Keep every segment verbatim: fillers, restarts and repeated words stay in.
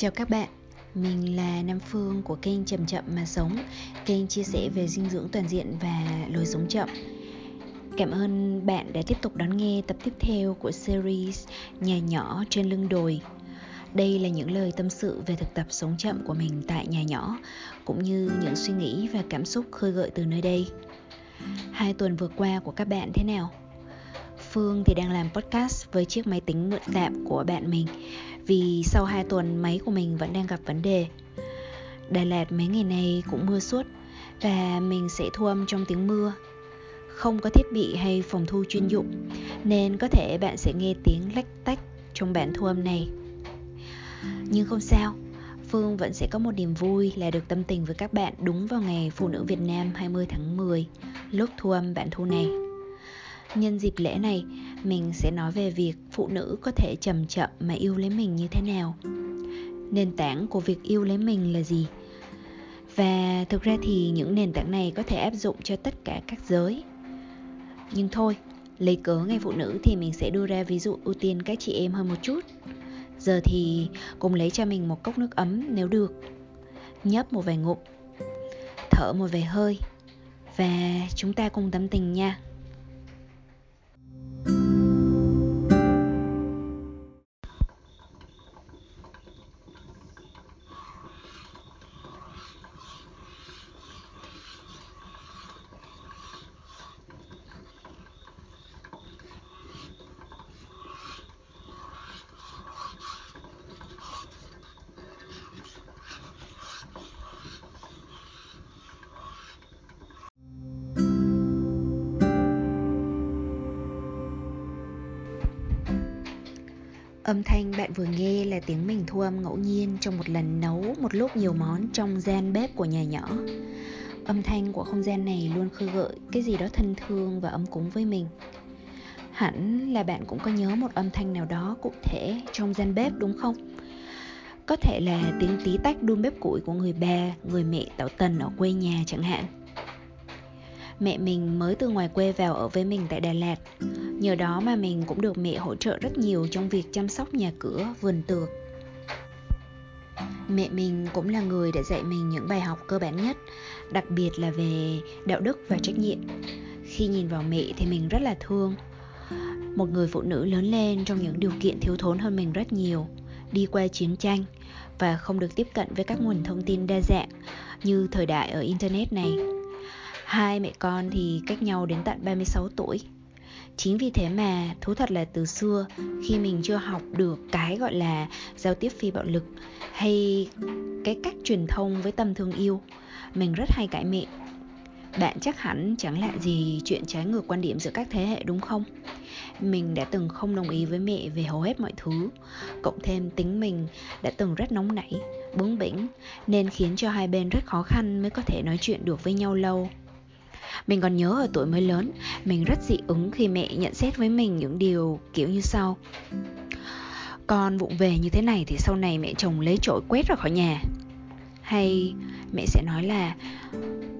Chào các bạn, mình là Nam Phương của kênh Chậm Chậm Mà Sống, kênh chia sẻ về dinh dưỡng toàn diện và lối sống chậm. Cảm ơn bạn đã tiếp tục đón nghe tập tiếp theo của series Nhà nhỏ trên lưng đồi. Đây là những lời tâm sự về thực tập sống chậm của mình tại nhà nhỏ, cũng như những suy nghĩ và cảm xúc khơi gợi từ nơi đây. Hai tuần vừa qua của các bạn thế nào? Phương thì đang làm podcast với chiếc máy tính mượn tạm của bạn mình, vì sau hai tuần máy của mình vẫn đang gặp vấn đề. Đà Lạt mấy ngày nay cũng mưa suốt và mình sẽ thu âm trong tiếng mưa. Không có thiết bị hay phòng thu chuyên dụng nên có thể bạn sẽ nghe tiếng lách tách trong bản thu âm này. Nhưng không sao, Phương vẫn sẽ có một niềm vui là được tâm tình với các bạn đúng vào ngày Phụ nữ Việt Nam hai mươi tháng mười, lúc thu âm bản thu này. Nhân dịp lễ này, mình sẽ nói về việc phụ nữ có thể chậm chậm mà yêu lấy mình như thế nào. Nền tảng của việc yêu lấy mình là gì? Và thực ra thì những nền tảng này có thể áp dụng cho tất cả các giới. Nhưng thôi, lấy cớ ngày phụ nữ thì mình sẽ đưa ra ví dụ ưu tiên các chị em hơn một chút. Giờ thì cùng lấy cho mình một cốc nước ấm nếu được, nhấp một vài ngụm, thở một vài hơi và chúng ta cùng tâm tình nha. Âm thanh bạn vừa nghe là tiếng mình thu âm ngẫu nhiên trong một lần nấu một lúc nhiều món trong gian bếp của nhà nhỏ. Âm thanh của không gian này luôn khơi gợi cái gì đó thân thương và ấm cúng với mình. Hẳn là bạn cũng có nhớ một âm thanh nào đó cụ thể trong gian bếp đúng không? Có thể là tiếng tí tách đun bếp củi của người bà, người mẹ tảo tần ở quê nhà chẳng hạn. Mẹ mình mới từ ngoài quê vào ở với mình tại Đà Lạt. Nhờ đó mà mình cũng được mẹ hỗ trợ rất nhiều trong việc chăm sóc nhà cửa, vườn tược. Mẹ mình cũng là người đã dạy mình những bài học cơ bản nhất, đặc biệt là về đạo đức và trách nhiệm. Khi nhìn vào mẹ thì mình rất là thương. Một người phụ nữ lớn lên trong những điều kiện thiếu thốn hơn mình rất nhiều, đi qua chiến tranh và không được tiếp cận với các nguồn thông tin đa dạng như thời đại ở Internet này. Hai mẹ con thì cách nhau đến tận ba mươi sáu tuổi. Chính vì thế mà thú thật là từ xưa, khi mình chưa học được cái gọi là giao tiếp phi bạo lực hay cái cách truyền thông với tâm thương yêu, mình rất hay cãi mẹ. Bạn chắc hẳn chẳng lạ gì chuyện trái ngược quan điểm giữa các thế hệ đúng không? Mình đã từng không đồng ý với mẹ về hầu hết mọi thứ, cộng thêm tính mình đã từng rất nóng nảy, bướng bỉnh, nên khiến cho hai bên rất khó khăn mới có thể nói chuyện được với nhau lâu. Mình còn nhớ ở tuổi mới lớn, mình rất dị ứng khi mẹ nhận xét với mình những điều kiểu như sau: con vụng về như thế này thì sau này mẹ chồng lấy chổi quét ra khỏi nhà. Hay mẹ sẽ nói là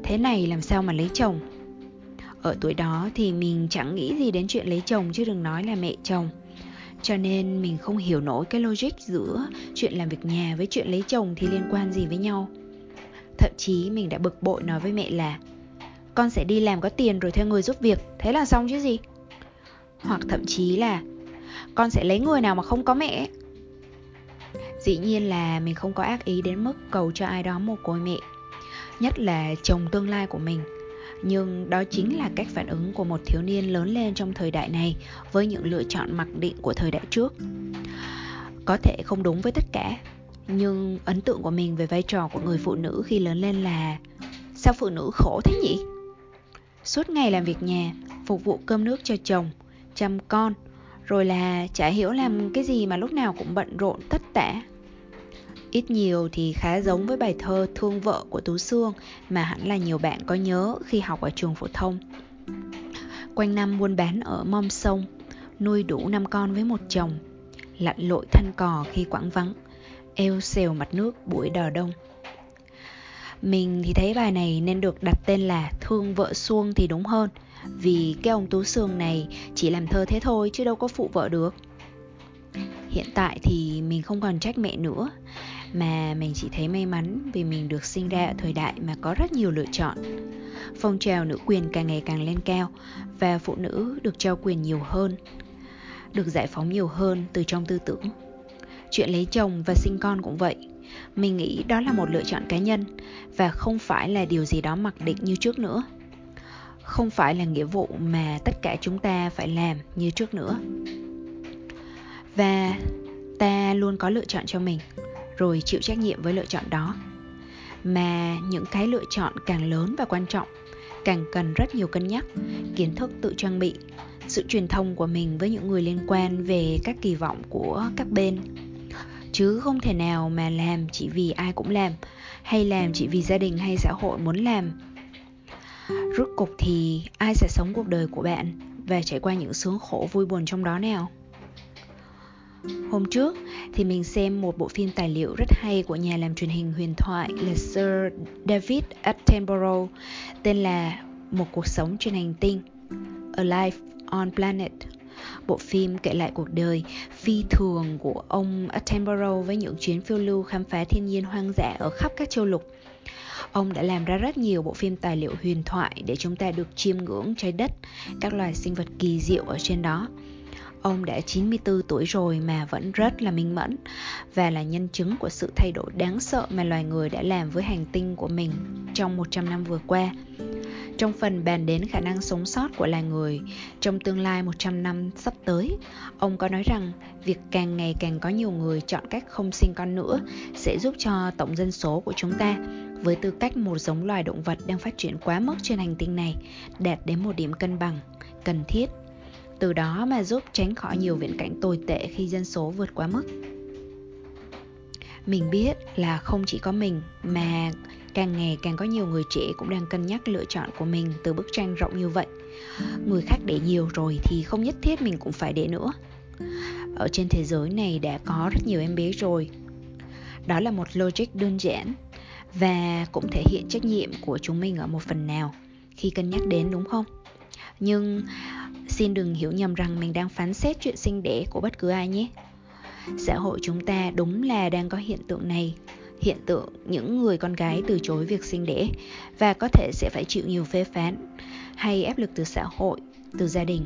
thế này làm sao mà lấy chồng. Ở tuổi đó thì mình chẳng nghĩ gì đến chuyện lấy chồng chứ đừng nói là mẹ chồng. Cho nên mình không hiểu nổi cái logic giữa chuyện làm việc nhà với chuyện lấy chồng thì liên quan gì với nhau. Thậm chí mình đã bực bội nói với mẹ là con sẽ đi làm có tiền rồi thuê người giúp việc, thế là xong chứ gì. Hoặc thậm chí là con sẽ lấy người nào mà không có mẹ. Dĩ nhiên là mình không có ác ý đến mức cầu cho ai đó mồ côi mẹ, nhất là chồng tương lai của mình. Nhưng đó chính là cách phản ứng của một thiếu niên lớn lên trong thời đại này với những lựa chọn mặc định của thời đại trước. Có thể không đúng với tất cả, nhưng ấn tượng của mình về vai trò của người phụ nữ khi lớn lên là sao phụ nữ khổ thế nhỉ? Suốt ngày làm việc nhà, phục vụ cơm nước cho chồng, chăm con, rồi là chả hiểu làm cái gì mà lúc nào cũng bận rộn tất tả. Ít nhiều thì khá giống với bài thơ Thương Vợ của Tú Xương mà hẳn là nhiều bạn có nhớ khi học ở trường phổ thông. Quanh năm buôn bán ở mom sông, nuôi đủ năm con với một chồng, lặn lội thân cò khi quãng vắng, eo xèo mặt nước buổi đò đông. Mình thì thấy bài này nên được đặt tên là Thương Vợ Xuông thì đúng hơn, vì cái ông Tú Xương này chỉ làm thơ thế thôi chứ đâu có phụ vợ được. Hiện tại thì mình không còn trách mẹ nữa. mà mình chỉ thấy may mắn vì mình được sinh ra ở thời đại mà có rất nhiều lựa chọn. Phong trào nữ quyền càng ngày càng lên cao và phụ nữ được trao quyền nhiều hơn, được giải phóng nhiều hơn từ trong tư tưởng. Chuyện lấy chồng và sinh con cũng vậy. Mình nghĩ đó là một lựa chọn cá nhân và không phải là điều gì đó mặc định như trước nữa. Không phải là nghĩa vụ mà tất cả chúng ta phải làm như trước nữa. Và ta luôn có lựa chọn cho mình, rồi chịu trách nhiệm với lựa chọn đó. Mà những cái lựa chọn càng lớn và quan trọng, càng cần rất nhiều cân nhắc, kiến thức tự trang bị, sự truyền thông của mình với những người liên quan về các kỳ vọng của các bên. Chứ không thể nào mà làm chỉ vì ai cũng làm, hay làm chỉ vì gia đình hay xã hội muốn làm. Rốt cục thì ai sẽ sống cuộc đời của bạn và trải qua những sướng khổ vui buồn trong đó nào? Hôm trước thì mình xem một bộ phim tài liệu rất hay của nhà làm truyền hình huyền thoại là Sir David Attenborough, tên là Một cuộc sống trên hành tinh, A Life on Planet. Bộ phim kể lại cuộc đời phi thường của ông Attenborough với những chuyến phiêu lưu khám phá thiên nhiên hoang dã ở khắp các châu lục. Ông đã làm ra rất nhiều bộ phim tài liệu huyền thoại để chúng ta được chiêm ngưỡng trái đất, các loài sinh vật kỳ diệu ở trên đó. Ông đã chín mươi tư tuổi rồi mà vẫn rất là minh mẫn và là nhân chứng của sự thay đổi đáng sợ mà loài người đã làm với hành tinh của mình trong một trăm năm vừa qua. Trong phần bàn đến khả năng sống sót của loài người trong tương lai một trăm năm sắp tới, ông có nói rằng việc càng ngày càng có nhiều người chọn cách không sinh con nữa sẽ giúp cho tổng dân số của chúng ta, với tư cách một giống loài động vật đang phát triển quá mức trên hành tinh này, đạt đến một điểm cân bằng cần thiết. Từ đó mà giúp tránh khỏi nhiều viễn cảnh tồi tệ khi dân số vượt quá mức. Mình biết là không chỉ có mình mà càng ngày càng có nhiều người trẻ cũng đang cân nhắc lựa chọn của mình từ bức tranh rộng như vậy. Người khác để nhiều rồi thì không nhất thiết mình cũng phải để nữa. Ở trên thế giới này đã có rất nhiều em bé rồi. Đó là một logic đơn giản và cũng thể hiện trách nhiệm của chúng mình ở một phần nào khi cân nhắc đến, đúng không? Nhưng xin đừng hiểu nhầm rằng mình đang phán xét chuyện sinh đẻ của bất cứ ai nhé. Xã hội chúng ta đúng là đang có hiện tượng này, hiện tượng những người con gái từ chối việc sinh đẻ và có thể sẽ phải chịu nhiều phê phán hay áp lực từ xã hội, từ gia đình.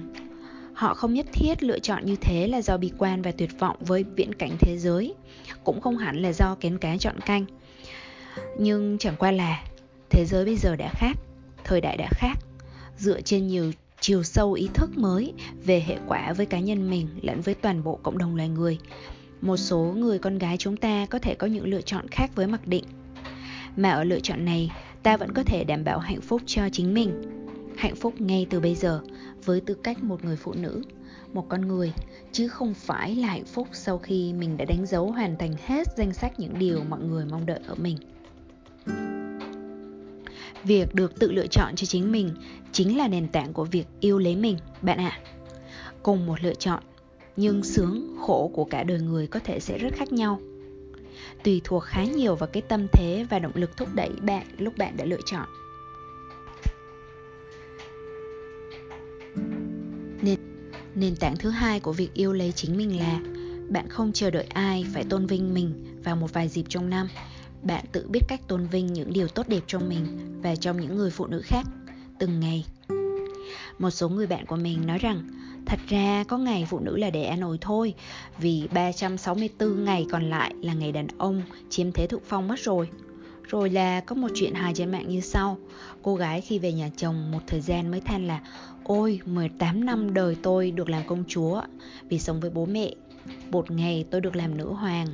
Họ không nhất thiết lựa chọn như thế là do bi quan và tuyệt vọng với viễn cảnh thế giới, cũng không hẳn là do kén cá chọn canh. Nhưng chẳng qua là thế giới bây giờ đã khác, thời đại đã khác, dựa trên nhiều chiều sâu ý thức mới về hệ quả với cá nhân mình lẫn với toàn bộ cộng đồng loài người. Một số người con gái chúng ta có thể có những lựa chọn khác với mặc định. Mà ở lựa chọn này, ta vẫn có thể đảm bảo hạnh phúc cho chính mình. Hạnh phúc ngay từ bây giờ, với tư cách một người phụ nữ, một con người, chứ không phải là hạnh phúc sau khi mình đã đánh dấu hoàn thành hết danh sách những điều mọi người mong đợi ở mình. Việc được tự lựa chọn cho chính mình chính là nền tảng của việc yêu lấy mình, bạn ạ. Cùng một lựa chọn, nhưng sướng, khổ của cả đời người có thể sẽ rất khác nhau. Tùy thuộc khá nhiều vào cái tâm thế và động lực thúc đẩy bạn lúc bạn đã lựa chọn. Nền, nền tảng thứ hai của việc yêu lấy chính mình là bạn không chờ đợi ai phải tôn vinh mình vào một vài dịp trong năm. Bạn tự biết cách tôn vinh những điều tốt đẹp trong mình và trong những người phụ nữ khác, từng ngày. Một số người bạn của mình nói rằng, thật ra có ngày phụ nữ là để an ủi thôi, vì ba trăm sáu mươi tư ngày còn lại là ngày đàn ông chiếm thế thượng phong mất rồi. Rồi là có một chuyện hài trên mạng như sau, cô gái khi về nhà chồng một thời gian mới than là, ôi, mười tám năm đời tôi được làm công chúa vì sống với bố mẹ, một ngày tôi được làm nữ hoàng.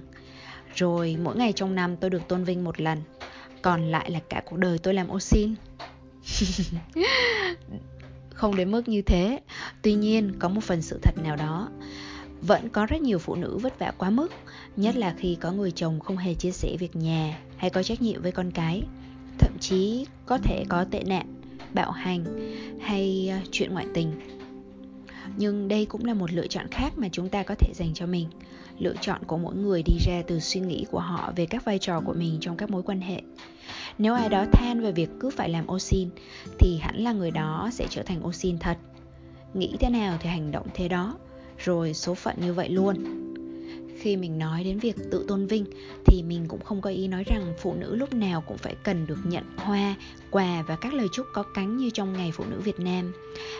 Rồi mỗi ngày trong năm tôi được tôn vinh một lần, còn lại là cả cuộc đời tôi làm ô xin. Không đến mức như thế, tuy nhiên có một phần sự thật nào đó. Vẫn có rất nhiều phụ nữ vất vả quá mức, nhất là khi có người chồng không hề chia sẻ việc nhà hay có trách nhiệm với con cái. Thậm chí có thể có tệ nạn, bạo hành hay chuyện ngoại tình. Nhưng đây cũng là một lựa chọn khác mà chúng ta có thể dành cho mình. Lựa chọn của mỗi người đi ra từ suy nghĩ của họ về các vai trò của mình trong các mối quan hệ. Nếu ai đó than về việc cứ phải làm ô sin, thì hẳn là người đó sẽ trở thành ô sin thật. Nghĩ thế nào thì hành động thế đó, rồi số phận như vậy luôn. Khi mình nói đến việc tự tôn vinh thì mình cũng không có ý nói rằng phụ nữ lúc nào cũng phải cần được nhận hoa, quà và các lời chúc có cánh như trong Ngày Phụ nữ Việt Nam.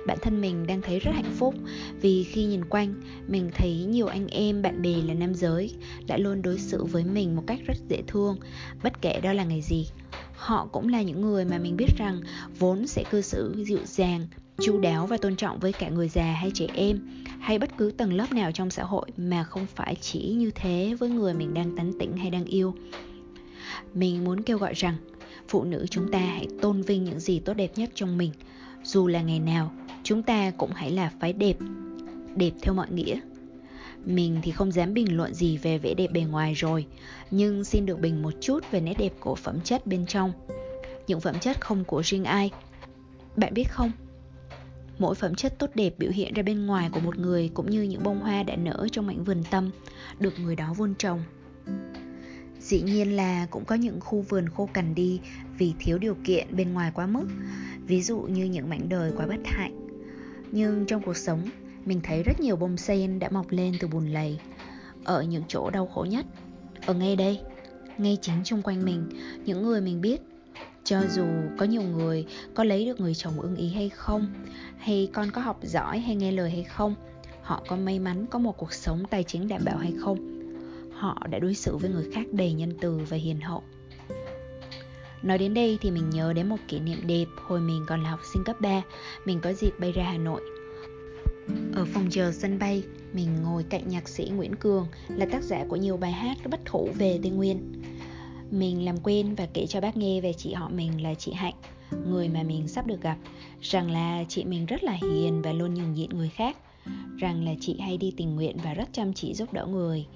Bản thân mình đang thấy rất hạnh phúc vì khi nhìn quanh, mình thấy nhiều anh em, bạn bè là nam giới đã luôn đối xử với mình một cách rất dễ thương, bất kể đó là ngày gì. Họ cũng là những người mà mình biết rằng vốn sẽ cư xử dịu dàng, chu đáo và tôn trọng với cả người già hay trẻ em, hay bất cứ tầng lớp nào trong xã hội, mà không phải chỉ như thế với người mình đang tán tỉnh hay đang yêu. Mình muốn kêu gọi rằng phụ nữ chúng ta hãy tôn vinh những gì tốt đẹp nhất trong mình. Dù là ngày nào, chúng ta cũng hãy là phái đẹp, đẹp theo mọi nghĩa. Mình thì không dám bình luận gì về vẻ đẹp bề ngoài rồi, nhưng xin được bình một chút về nét đẹp của phẩm chất bên trong. Những phẩm chất không của riêng ai, bạn biết không? Mỗi phẩm chất tốt đẹp biểu hiện ra bên ngoài của một người cũng như những bông hoa đã nở trong mảnh vườn tâm, được người đó vun trồng. Dĩ nhiên là cũng có những khu vườn khô cằn đi vì thiếu điều kiện bên ngoài quá mức, ví dụ như những mảnh đời quá bất hạnh. Nhưng trong cuộc sống, mình thấy rất nhiều bông sen đã mọc lên từ bùn lầy, ở những chỗ đau khổ nhất, ở ngay đây, ngay chính xung quanh mình, những người mình biết. Cho dù có nhiều người có lấy được người chồng ưng ý hay không, hay con có học giỏi hay nghe lời hay không, họ có may mắn có một cuộc sống tài chính đảm bảo hay không, họ đã đối xử với người khác đầy nhân từ và hiền hậu. Nói đến đây thì mình nhớ đến một kỷ niệm đẹp hồi mình còn là học sinh cấp ba, mình có dịp bay ra Hà Nội. Ở phòng chờ sân bay, mình ngồi cạnh nhạc sĩ Nguyễn Cường, là tác giả của nhiều bài hát bất hủ về Tây Nguyên. Mình làm quen và kể cho bác nghe về chị họ mình là chị Hạnh, người mà mình sắp được gặp, rằng là chị mình rất là hiền và luôn nhường nhịn người khác, rằng là chị hay đi tình nguyện và rất chăm chỉ giúp đỡ người.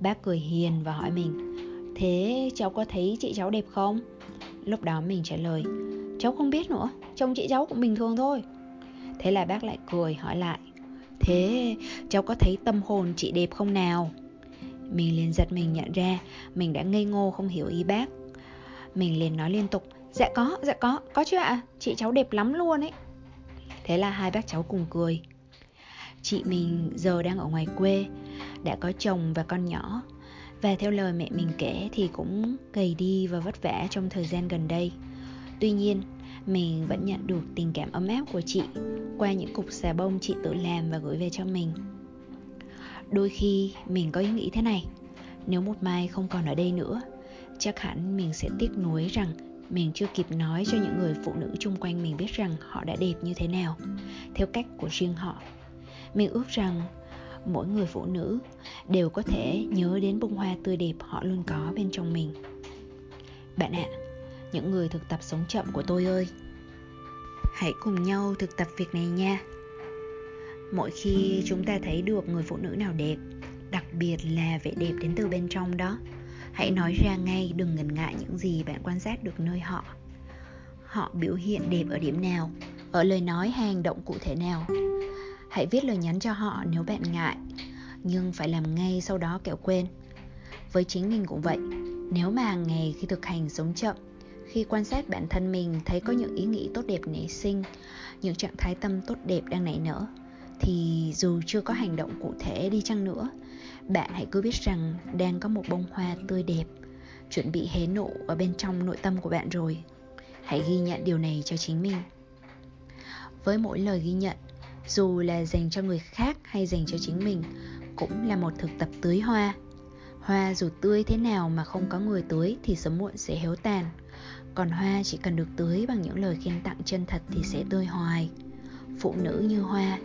Bác cười hiền và hỏi mình: "Thế cháu có thấy chị cháu đẹp không?" Lúc đó mình trả lời: "Cháu không biết nữa, trông chị cháu cũng bình thường thôi." Thế là bác lại cười hỏi lại: "Thế cháu có thấy tâm hồn chị đẹp không nào?" Mình liền giật mình nhận ra mình đã ngây ngô không hiểu ý bác. Mình liền nói liên tục: "Dạ có, dạ có, có chứ ạ, à, chị cháu đẹp lắm luôn ấy." Thế là hai bác cháu cùng cười. Chị mình giờ đang ở ngoài quê, đã có chồng và con nhỏ, và theo lời mẹ mình kể thì cũng gầy đi và vất vả trong thời gian gần đây. Tuy nhiên, mình vẫn nhận được tình cảm ấm áp của chị qua những cục xà bông chị tự làm và gửi về cho mình. Đôi khi mình có ý nghĩ thế này: nếu một mai không còn ở đây nữa, chắc hẳn mình sẽ tiếc nuối rằng mình chưa kịp nói cho những người phụ nữ chung quanh mình biết rằng họ đã đẹp như thế nào, theo cách của riêng họ. Mình ước rằng mỗi người phụ nữ đều có thể nhớ đến bông hoa tươi đẹp họ luôn có bên trong mình. Bạn ạ, những người thực tập sống chậm của tôi ơi, hãy cùng nhau thực tập việc này nha. Mỗi khi chúng ta thấy được người phụ nữ nào đẹp, đặc biệt là vẻ đẹp đến từ bên trong đó, hãy nói ra ngay, đừng ngần ngại những gì bạn quan sát được nơi họ. Họ biểu hiện đẹp ở điểm nào, ở lời nói hay hành động cụ thể nào. Hãy viết lời nhắn cho họ nếu bạn ngại, nhưng phải làm ngay sau đó kẻo quên. Với chính mình cũng vậy, nếu mà hàng ngày khi thực hành sống chậm, khi quan sát bản thân mình thấy có những ý nghĩ tốt đẹp nảy sinh, những trạng thái tâm tốt đẹp đang nảy nở, thì dù chưa có hành động cụ thể đi chăng nữa, bạn hãy cứ biết rằng đang có một bông hoa tươi đẹp chuẩn bị hé nụ ở bên trong nội tâm của bạn rồi. Hãy ghi nhận điều này cho chính mình. Với mỗi lời ghi nhận, dù là dành cho người khác hay dành cho chính mình, cũng là một thực tập tưới hoa. Hoa dù tươi thế nào mà không có người tưới thì sớm muộn sẽ héo tàn. Còn hoa chỉ cần được tưới bằng những lời khen tặng chân thật thì sẽ tươi hoài. Phụ nữ như hoa,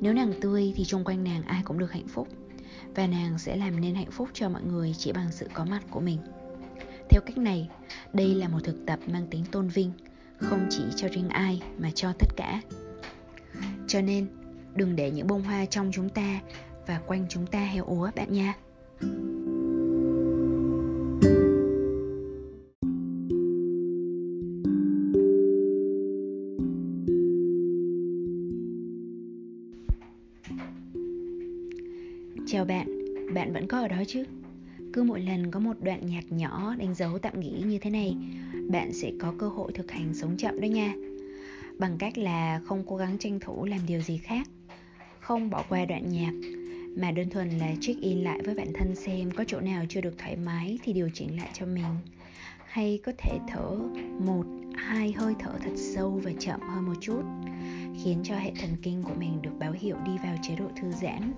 nếu nàng tươi thì chung quanh nàng ai cũng được hạnh phúc, và nàng sẽ làm nên hạnh phúc cho mọi người chỉ bằng sự có mặt của mình. Theo cách này, đây là một thực tập mang tính tôn vinh, không chỉ cho riêng ai mà cho tất cả. Cho nên, đừng để những bông hoa trong chúng ta và quanh chúng ta héo úa bạn nha. Chào bạn, bạn vẫn có ở đó chứ? Cứ mỗi lần có một đoạn nhạc nhỏ đánh dấu tạm nghỉ như thế này, bạn sẽ có cơ hội thực hành sống chậm đó nha. Bằng cách là không cố gắng tranh thủ làm điều gì khác, không bỏ qua đoạn nhạc, mà đơn thuần là check in lại với bản thân xem có chỗ nào chưa được thoải mái thì điều chỉnh lại cho mình. Hay có thể thở một, hai hơi thở thật sâu và chậm hơn một chút, khiến cho hệ thần kinh của mình được báo hiệu đi vào chế độ thư giãn.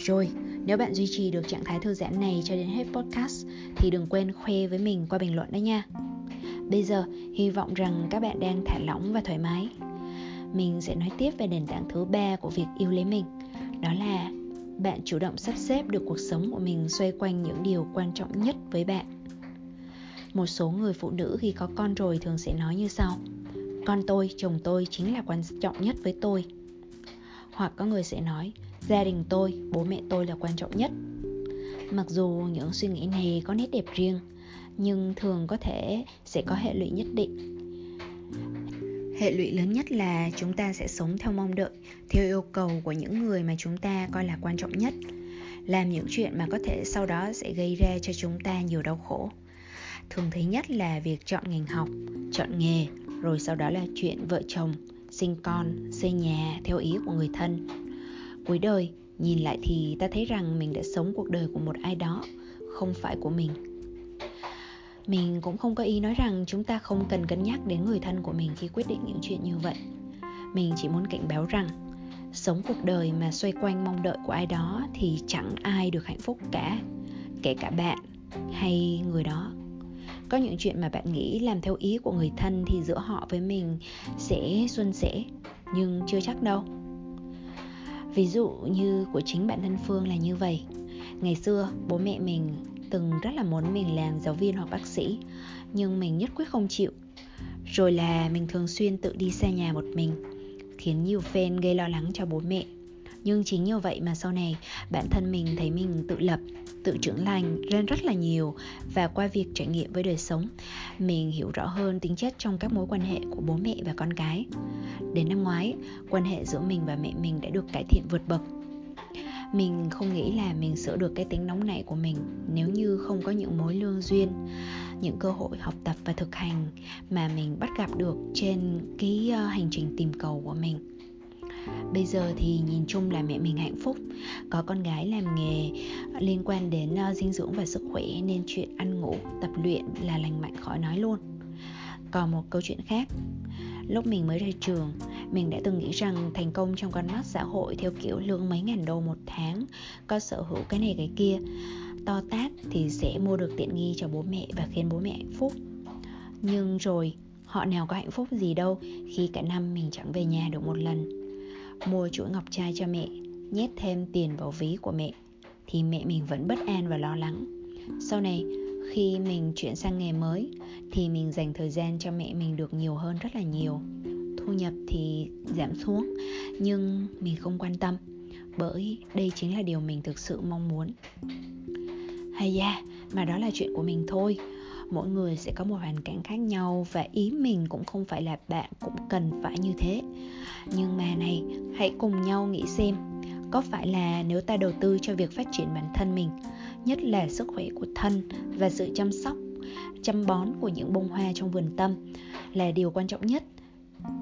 Rồi, nếu bạn duy trì được trạng thái thư giãn này cho đến hết podcast thì đừng quên khoe với mình qua bình luận đó nha. Bây giờ, hy vọng rằng các bạn đang thả lỏng và thoải mái. Mình sẽ nói tiếp về nền tảng thứ ba của việc yêu lấy mình. Đó là bạn chủ động sắp xếp được cuộc sống của mình xoay quanh những điều quan trọng nhất với bạn. Một số người phụ nữ khi có con rồi thường sẽ nói như sau: con tôi, chồng tôi chính là quan trọng nhất với tôi. Hoặc có người sẽ nói: gia đình tôi, bố mẹ tôi là quan trọng nhất. Mặc dù những suy nghĩ này có nét đẹp riêng, nhưng thường có thể sẽ có hệ lụy nhất định. Hệ lụy lớn nhất là chúng ta sẽ sống theo mong đợi, theo yêu cầu của những người mà chúng ta coi là quan trọng nhất, làm những chuyện mà có thể sau đó sẽ gây ra cho chúng ta nhiều đau khổ. Thường thấy nhất là việc chọn ngành học, chọn nghề, rồi sau đó là chuyện vợ chồng, sinh con, xây nhà theo ý của người thân. Cuối đời, nhìn lại thì ta thấy rằng mình đã sống cuộc đời của một ai đó, không phải của mình. Mình cũng không có ý nói rằng chúng ta không cần cân nhắc đến người thân của mình khi quyết định những chuyện như vậy. Mình chỉ muốn cảnh báo rằng, sống cuộc đời mà xoay quanh mong đợi của ai đó thì chẳng ai được hạnh phúc cả, kể cả bạn hay người đó. Có những chuyện mà bạn nghĩ làm theo ý của người thân thì giữa họ với mình sẽ suôn sẻ, nhưng chưa chắc đâu. Ví dụ như của chính bản thân Phương là như vậy. Ngày xưa, bố mẹ mình từng rất là muốn mình làm giáo viên hoặc bác sĩ, nhưng mình nhất quyết không chịu. Rồi là mình thường xuyên tự đi xa nhà một mình, khiến nhiều fan gây lo lắng cho bố mẹ. Nhưng chính như vậy mà sau này, bản thân mình thấy mình tự lập, tự trưởng thành lên rất là nhiều. Và qua việc trải nghiệm với đời sống, mình hiểu rõ hơn tính chất trong các mối quan hệ của bố mẹ và con cái. Đến năm ngoái, quan hệ giữa mình và mẹ mình đã được cải thiện vượt bậc. Mình không nghĩ là mình sửa được cái tính nóng nảy của mình nếu như không có những mối lương duyên, những cơ hội học tập và thực hành mà mình bắt gặp được trên cái hành trình tìm cầu của mình. Bây giờ thì nhìn chung là mẹ mình hạnh phúc, có con gái làm nghề liên quan đến dinh dưỡng và sức khỏe nên chuyện ăn ngủ, tập luyện là lành mạnh khỏi nói luôn. Còn một câu chuyện khác, lúc mình mới ra trường, mình đã từng nghĩ rằng thành công trong con mắt xã hội theo kiểu lương mấy ngàn đô một tháng, có sở hữu cái này cái kia, to tát thì sẽ mua được tiện nghi cho bố mẹ và khiến bố mẹ hạnh phúc. Nhưng rồi, họ nào có hạnh phúc gì đâu khi cả năm mình chẳng về nhà được một lần. Mua chuỗi ngọc trai cho mẹ, nhét thêm tiền vào ví của mẹ, thì mẹ mình vẫn bất an và lo lắng. Sau này, khi mình chuyển sang nghề mới, thì mình dành thời gian cho mẹ mình được nhiều hơn rất là nhiều. Thu nhập thì giảm xuống, nhưng mình không quan tâm, bởi đây chính là điều mình thực sự mong muốn. Hay da, mà đó là chuyện của mình thôi. Mỗi người sẽ có một hoàn cảnh khác nhau và ý mình cũng không phải là bạn cũng cần phải như thế. Nhưng mà này, hãy cùng nhau nghĩ xem, có phải là nếu ta đầu tư cho việc phát triển bản thân mình, nhất là sức khỏe của thân và sự chăm sóc, chăm bón của những bông hoa trong vườn tâm là điều quan trọng nhất,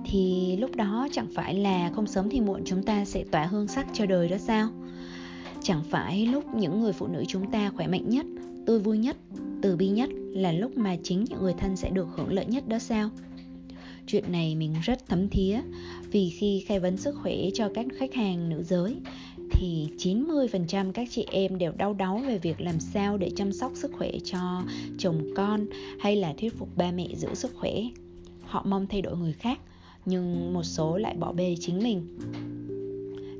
thì lúc đó chẳng phải là không sớm thì muộn chúng ta sẽ tỏa hương sắc cho đời đó sao? Chẳng phải lúc những người phụ nữ chúng ta khỏe mạnh nhất, tươi vui nhất, từ bi nhất là lúc mà chính những người thân sẽ được hưởng lợi nhất đó sao? Chuyện này mình rất thấm thía, vì khi khai vấn sức khỏe cho các khách hàng nữ giới thì chín mươi phần trăm các chị em đều đau đáu về việc làm sao để chăm sóc sức khỏe cho chồng con hay là thuyết phục ba mẹ giữ sức khỏe. Họ mong thay đổi người khác, nhưng một số lại bỏ bê chính mình.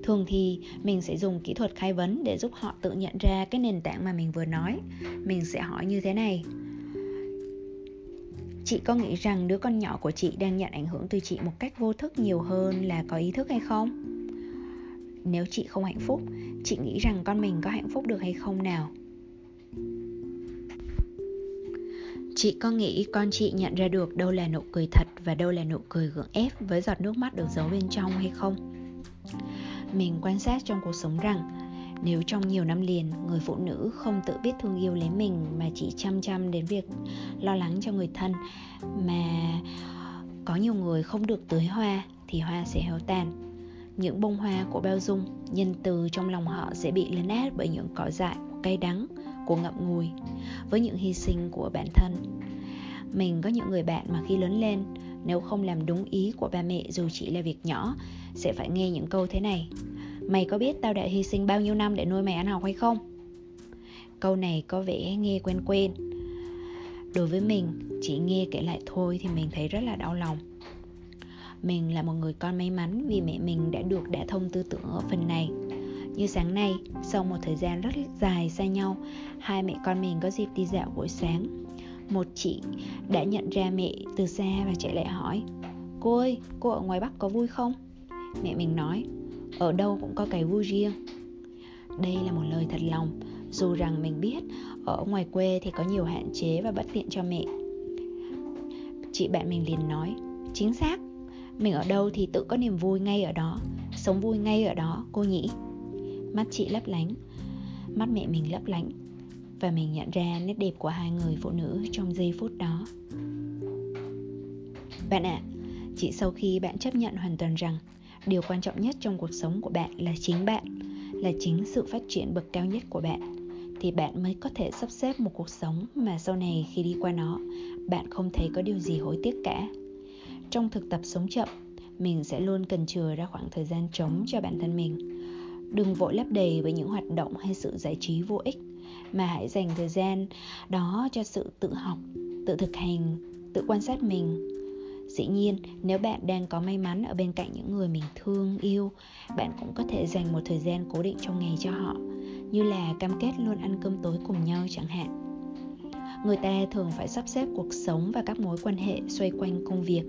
Thường thì mình sẽ dùng kỹ thuật khai vấn để giúp họ tự nhận ra cái nền tảng mà mình vừa nói. Mình sẽ hỏi như thế này: chị có nghĩ rằng đứa con nhỏ của chị đang nhận ảnh hưởng từ chị một cách vô thức nhiều hơn là có ý thức hay không? Nếu chị không hạnh phúc, chị nghĩ rằng con mình có hạnh phúc được hay không nào? Chị có nghĩ con chị nhận ra được đâu là nụ cười thật và đâu là nụ cười gượng ép với giọt nước mắt được giấu bên trong hay không? Mình quan sát trong cuộc sống rằng, nếu trong nhiều năm liền người phụ nữ không tự biết thương yêu lấy mình mà chỉ chăm chăm đến việc lo lắng cho người thân, mà có nhiều người không được tưới hoa thì hoa sẽ héo tàn. Những bông hoa của bao dung, nhân từ trong lòng họ sẽ bị lấn át bởi những cỏ dại, cay đắng, của ngậm ngùi, với những hy sinh của bản thân. Mình có những người bạn mà khi lớn lên, nếu không làm đúng ý của ba mẹ dù chỉ là việc nhỏ, sẽ phải nghe những câu thế này: mày có biết tao đã hy sinh bao nhiêu năm để nuôi mày ăn học hay không? Câu này có vẻ nghe quen quen. Đối với mình, chỉ nghe kể lại thôi thì mình thấy rất là đau lòng. Mình là một người con may mắn vì mẹ mình đã được đả thông tư tưởng ở phần này. Như sáng nay, sau một thời gian rất dài xa nhau, hai mẹ con mình có dịp đi dạo buổi sáng. Một chị đã nhận ra mẹ từ xa và chạy lại hỏi: cô ơi, cô ở ngoài Bắc có vui không? Mẹ mình nói: ở đâu cũng có cái vui riêng. Đây là một lời thật lòng, dù rằng mình biết ở ngoài quê thì có nhiều hạn chế và bất tiện cho mẹ. Chị bạn mình liền nói: chính xác, mình ở đâu thì tự có niềm vui ngay ở đó, sống vui ngay ở đó, cô nhỉ. Mắt chị lấp lánh, mắt mẹ mình lấp lánh, và mình nhận ra nét đẹp của hai người phụ nữ trong giây phút đó. Bạn ạ, à, chỉ sau khi bạn chấp nhận hoàn toàn rằng điều quan trọng nhất trong cuộc sống của bạn là chính bạn, là chính sự phát triển bậc cao nhất của bạn, thì bạn mới có thể sắp xếp một cuộc sống mà sau này khi đi qua nó, bạn không thấy có điều gì hối tiếc cả. Trong thực tập sống chậm, mình sẽ luôn cần chừa ra khoảng thời gian trống cho bản thân mình. Đừng vội lấp đầy với những hoạt động hay sự giải trí vô ích, mà hãy dành thời gian đó cho sự tự học, tự thực hành, tự quan sát mình. Dĩ nhiên, nếu bạn đang có may mắn ở bên cạnh những người mình thương yêu, bạn cũng có thể dành một thời gian cố định trong ngày cho họ, như là cam kết luôn ăn cơm tối cùng nhau chẳng hạn. Người ta thường phải sắp xếp cuộc sống và các mối quan hệ xoay quanh công việc.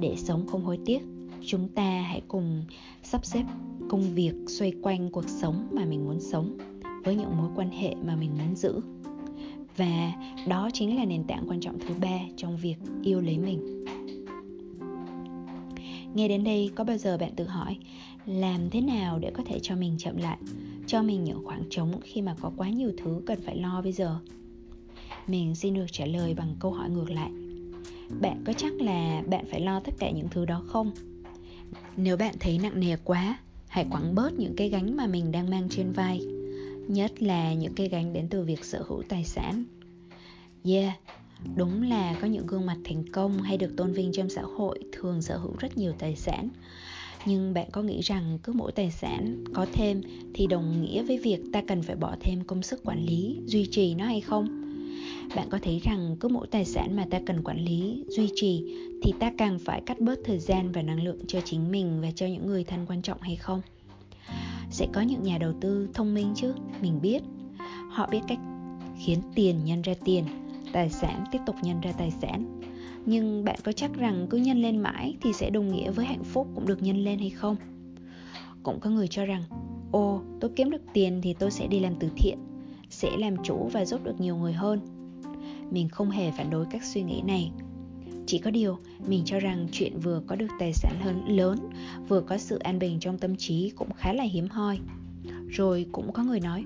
Để sống không hối tiếc, chúng ta hãy cùng sắp xếp công việc xoay quanh cuộc sống mà mình muốn sống, với những mối quan hệ mà mình muốn giữ. Và đó chính là nền tảng quan trọng thứ ba trong việc yêu lấy mình. Nghe đến đây, có bao giờ bạn tự hỏi làm thế nào để có thể cho mình chậm lại, cho mình những khoảng trống khi mà có quá nhiều thứ cần phải lo bây giờ? Mình xin được trả lời bằng câu hỏi ngược lại: bạn có chắc là bạn phải lo tất cả những thứ đó không? Nếu bạn thấy nặng nề quá, hãy quẳng bớt những cái gánh mà mình đang mang trên vai, nhất là những cái gánh đến từ việc sở hữu tài sản. Yeah, đúng là có những gương mặt thành công hay được tôn vinh trong xã hội thường sở hữu rất nhiều tài sản. Nhưng bạn có nghĩ rằng cứ mỗi tài sản có thêm thì đồng nghĩa với việc ta cần phải bỏ thêm công sức quản lý, duy trì nó hay không? Bạn có thấy rằng cứ mỗi tài sản mà ta cần quản lý, duy trì thì ta càng phải cắt bớt thời gian và năng lượng cho chính mình và cho những người thân quan trọng hay không? Sẽ có những nhà đầu tư thông minh chứ, mình biết. Họ biết cách khiến tiền nhân ra tiền, tài sản tiếp tục nhân ra tài sản. Nhưng bạn có chắc rằng cứ nhân lên mãi thì sẽ đồng nghĩa với hạnh phúc cũng được nhân lên hay không? Cũng có người cho rằng, ô, tôi kiếm được tiền thì tôi sẽ đi làm từ thiện, sẽ làm chủ và giúp được nhiều người hơn. Mình không hề phản đối các suy nghĩ này. Chỉ có điều, mình cho rằng chuyện vừa có được tài sản lớn, vừa có sự an bình trong tâm trí cũng khá là hiếm hoi. Rồi cũng có người nói,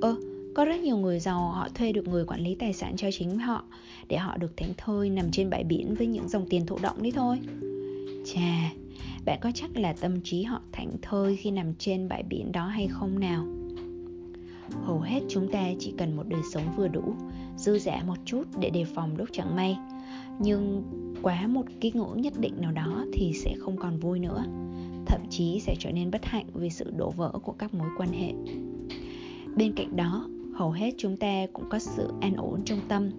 Ơ, có rất nhiều người giàu họ thuê được người quản lý tài sản cho chính họ, để họ được thảnh thơi nằm trên bãi biển với những dòng tiền thụ động đấy thôi. Chà, bạn có chắc là tâm trí họ thảnh thơi khi nằm trên bãi biển đó hay không nào? Hầu hết chúng ta chỉ cần một đời sống vừa đủ, dư dả một chút để đề phòng lúc chẳng may. Nhưng quá một cái ngưỡng nhất định nào đó thì sẽ không còn vui nữa, thậm chí sẽ trở nên bất hạnh vì sự đổ vỡ của các mối quan hệ. Bên cạnh đó, hầu hết chúng ta cũng có sự an ổn trong tâm,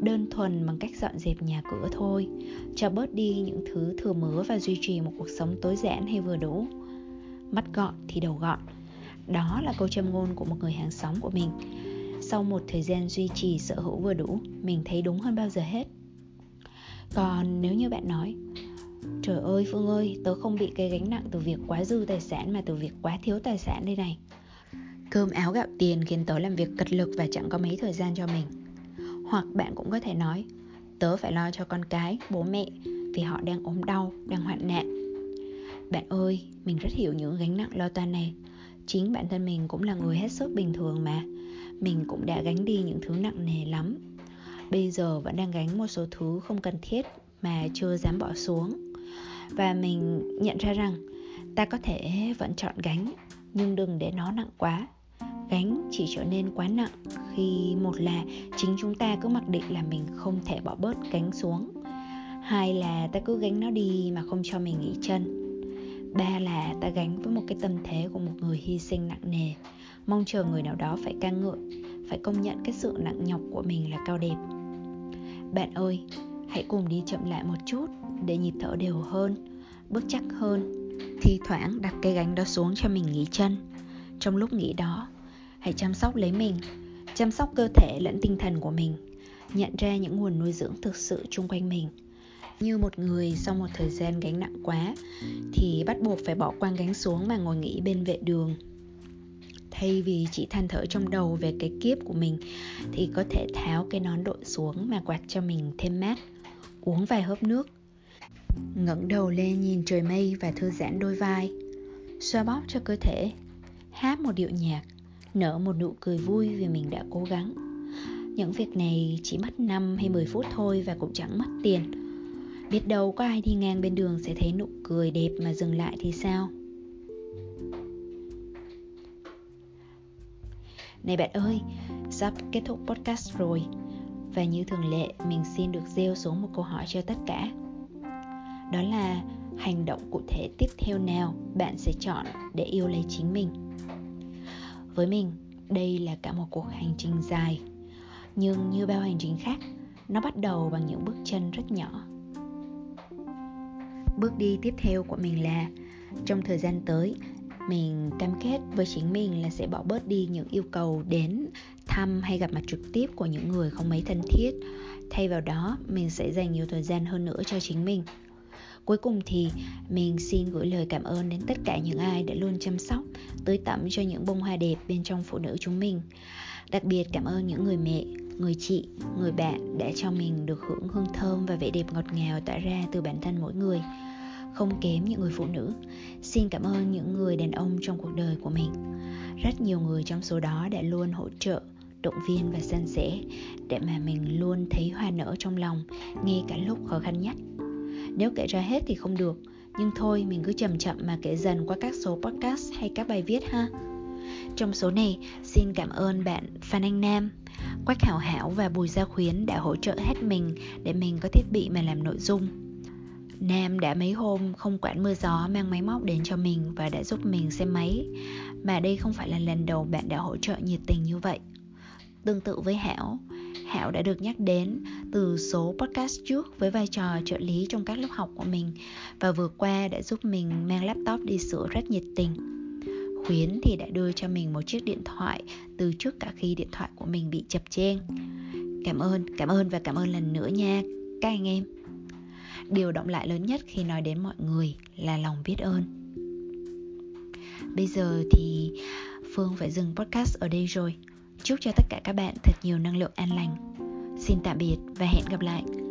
đơn thuần bằng cách dọn dẹp nhà cửa thôi, cho bớt đi những thứ thừa mứa và duy trì một cuộc sống tối giản hay vừa đủ. Mắt gọn thì đầu gọn. Đó là câu châm ngôn của một người hàng xóm của mình. Sau một thời gian duy trì sở hữu vừa đủ, mình thấy đúng hơn bao giờ hết. Còn nếu như bạn nói, trời ơi Phương ơi, tớ không bị cái gánh nặng từ việc quá dư tài sản mà từ việc quá thiếu tài sản đây này. Cơm áo gạo tiền khiến tớ làm việc cật lực và chẳng có mấy thời gian cho mình. Hoặc bạn cũng có thể nói, tớ phải lo cho con cái, bố mẹ vì họ đang ốm đau, đang hoạn nạn. Bạn ơi, mình rất hiểu những gánh nặng lo toan này. Chính bản thân mình cũng là người hết sức bình thường mà. Mình cũng đã gánh đi những thứ nặng nề lắm. Bây giờ vẫn đang gánh một số thứ không cần thiết mà chưa dám bỏ xuống. Và mình nhận ra rằng Ta có thể vẫn chọn gánh, nhưng đừng để nó nặng quá. Gánh chỉ trở nên quá nặng khi một là chính chúng ta cứ mặc định là mình không thể bỏ bớt gánh xuống, hai là ta cứ gánh nó đi mà không cho mình nghỉ chân, ba là ta gánh với một cái tâm thế của một người hy sinh nặng nề, mong chờ người nào đó phải ca ngợi, phải công nhận cái sự nặng nhọc của mình là cao đẹp. Bạn ơi, hãy cùng đi chậm lại một chút để nhịp thở đều hơn, bước chắc hơn. Thi thoảng đặt cái gánh đó xuống cho mình nghỉ chân. Trong lúc nghỉ đó, hãy chăm sóc lấy mình, chăm sóc cơ thể lẫn tinh thần của mình, nhận ra những nguồn nuôi dưỡng thực sự chung quanh mình. Như một người sau một thời gian gánh nặng quá thì bắt buộc phải bỏ quang gánh xuống mà ngồi nghỉ bên vệ đường. Thay vì chỉ than thở trong đầu về cái kiếp của mình thì có thể tháo cái nón đội xuống mà quạt cho mình thêm mát, uống vài hớp nước, ngẩng đầu lên nhìn trời mây và thư giãn đôi vai, xoa bóp cho cơ thể, hát một điệu nhạc, nở một nụ cười vui vì mình đã cố gắng. Những việc này chỉ mất năm hay mười phút thôi và cũng chẳng mất tiền. Biết đâu có ai đi ngang bên đường sẽ thấy nụ cười đẹp mà dừng lại thì sao? Này bạn ơi, sắp kết thúc podcast rồi. Và như thường lệ, mình xin được gieo xuống một câu hỏi cho tất cả. Đó là hành động cụ thể tiếp theo nào bạn sẽ chọn để yêu lấy chính mình? Với mình, đây là cả một cuộc hành trình dài. Nhưng như bao hành trình khác, nó bắt đầu bằng những bước chân rất nhỏ. Bước đi tiếp theo của mình là trong thời gian tới, mình cam kết với chính mình là sẽ bỏ bớt đi những yêu cầu đến thăm hay gặp mặt trực tiếp của những người không mấy thân thiết. Thay vào đó, mình sẽ dành nhiều thời gian hơn nữa cho chính mình. Cuối cùng thì mình xin gửi lời cảm ơn đến tất cả những ai đã luôn chăm sóc, tưới tắm cho những bông hoa đẹp bên trong phụ nữ chúng mình. Đặc biệt cảm ơn những người mẹ, người chị, người bạn đã cho mình được hưởng hương thơm và vẻ đẹp ngọt ngào tỏa ra từ bản thân mỗi người. Không kém những người phụ nữ, xin cảm ơn những người đàn ông trong cuộc đời của mình. Rất nhiều người trong số đó đã luôn hỗ trợ, động viên và san sẻ để mà mình luôn thấy hoa nở trong lòng ngay cả lúc khó khăn nhất. Nếu kể ra hết thì không được, nhưng thôi mình cứ chậm chậm mà kể dần qua các số podcast hay các bài viết ha. Trong số này, xin cảm ơn bạn Phan Anh Nam, Quách Hảo Hảo và Bùi Gia Khuyến đã hỗ trợ hết mình để mình có thiết bị mà làm nội dung. Nam đã mấy hôm không quản mưa gió mang máy móc đến cho mình và đã giúp mình xem máy. Mà đây không phải là lần đầu bạn đã hỗ trợ nhiệt tình như vậy. Tương tự với Hảo, Hảo đã được nhắc đến từ số podcast trước với vai trò trợ lý trong các lớp học của mình và vừa qua đã giúp mình mang laptop đi sửa rất nhiệt tình. Khuyến thì đã đưa cho mình một chiếc điện thoại từ trước cả khi điện thoại của mình bị chập chênh. Cảm ơn, cảm ơn và cảm ơn lần nữa nha các anh em. Điều động lại lớn nhất khi nói đến mọi người là lòng biết ơn. Bây giờ thì Phương phải dừng podcast ở đây rồi. Chúc cho tất cả các bạn thật nhiều năng lượng an lành. Xin tạm biệt và hẹn gặp lại.